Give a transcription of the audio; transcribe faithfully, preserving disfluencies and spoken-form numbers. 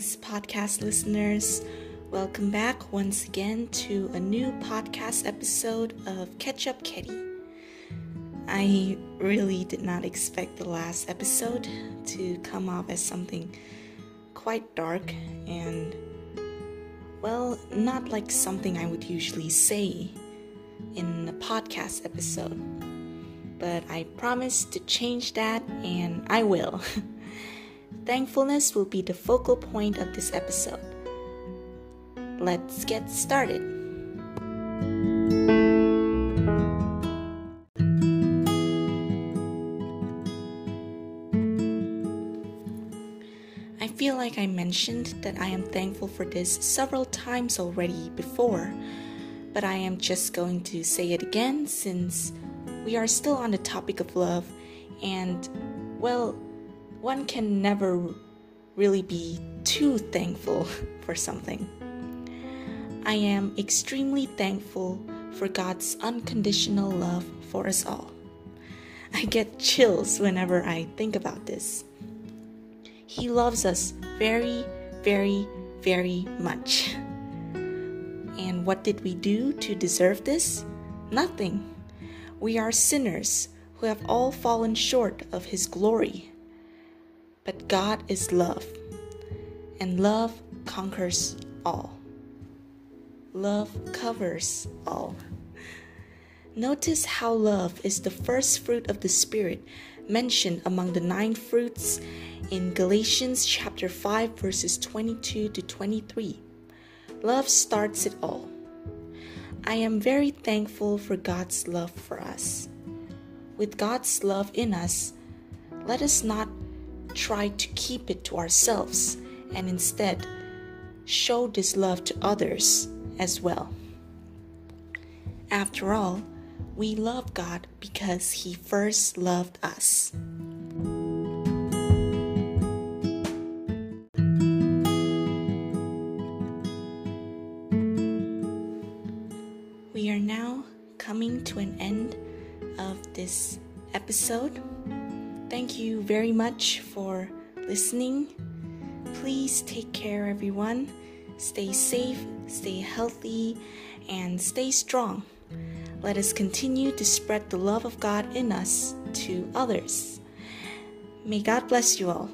Greetings, podcast listeners. Welcome back once again to a new podcast episode of Ketchup Ketty. I really did not expect the last episode to come off as something quite dark and, well, not like something I would usually say in a podcast episode. But I promised to change that, and I will. Thankfulness will be the focal point of this episode. Let's get started. I feel like I mentioned that I am thankful for this several times already before, but I am just going to say it again since we are still on the topic of love and, well, one can never really be too thankful for something. I am extremely thankful for God's unconditional love for us all. I get chills whenever I think about this. He loves us very, very, very much. And what did we do to deserve this? Nothing. We are sinners who have all fallen short of His glory. But God is love, and love conquers all. Love covers all. Notice how love is the first fruit of the Spirit mentioned among the nine fruits in Galatians chapter five, verses twenty-two to twenty-three. Love starts it all. I am very thankful for God's love for us. With God's love in us, let us not try to keep it to ourselves and instead show this love to others as well. After all, we love God because He first loved us. We are now coming to an end of this episode. Thank you very much for listening. Please take care, everyone. Stay safe, stay healthy, and stay strong. Let us continue to spread the love of God in us to others. May God bless you all.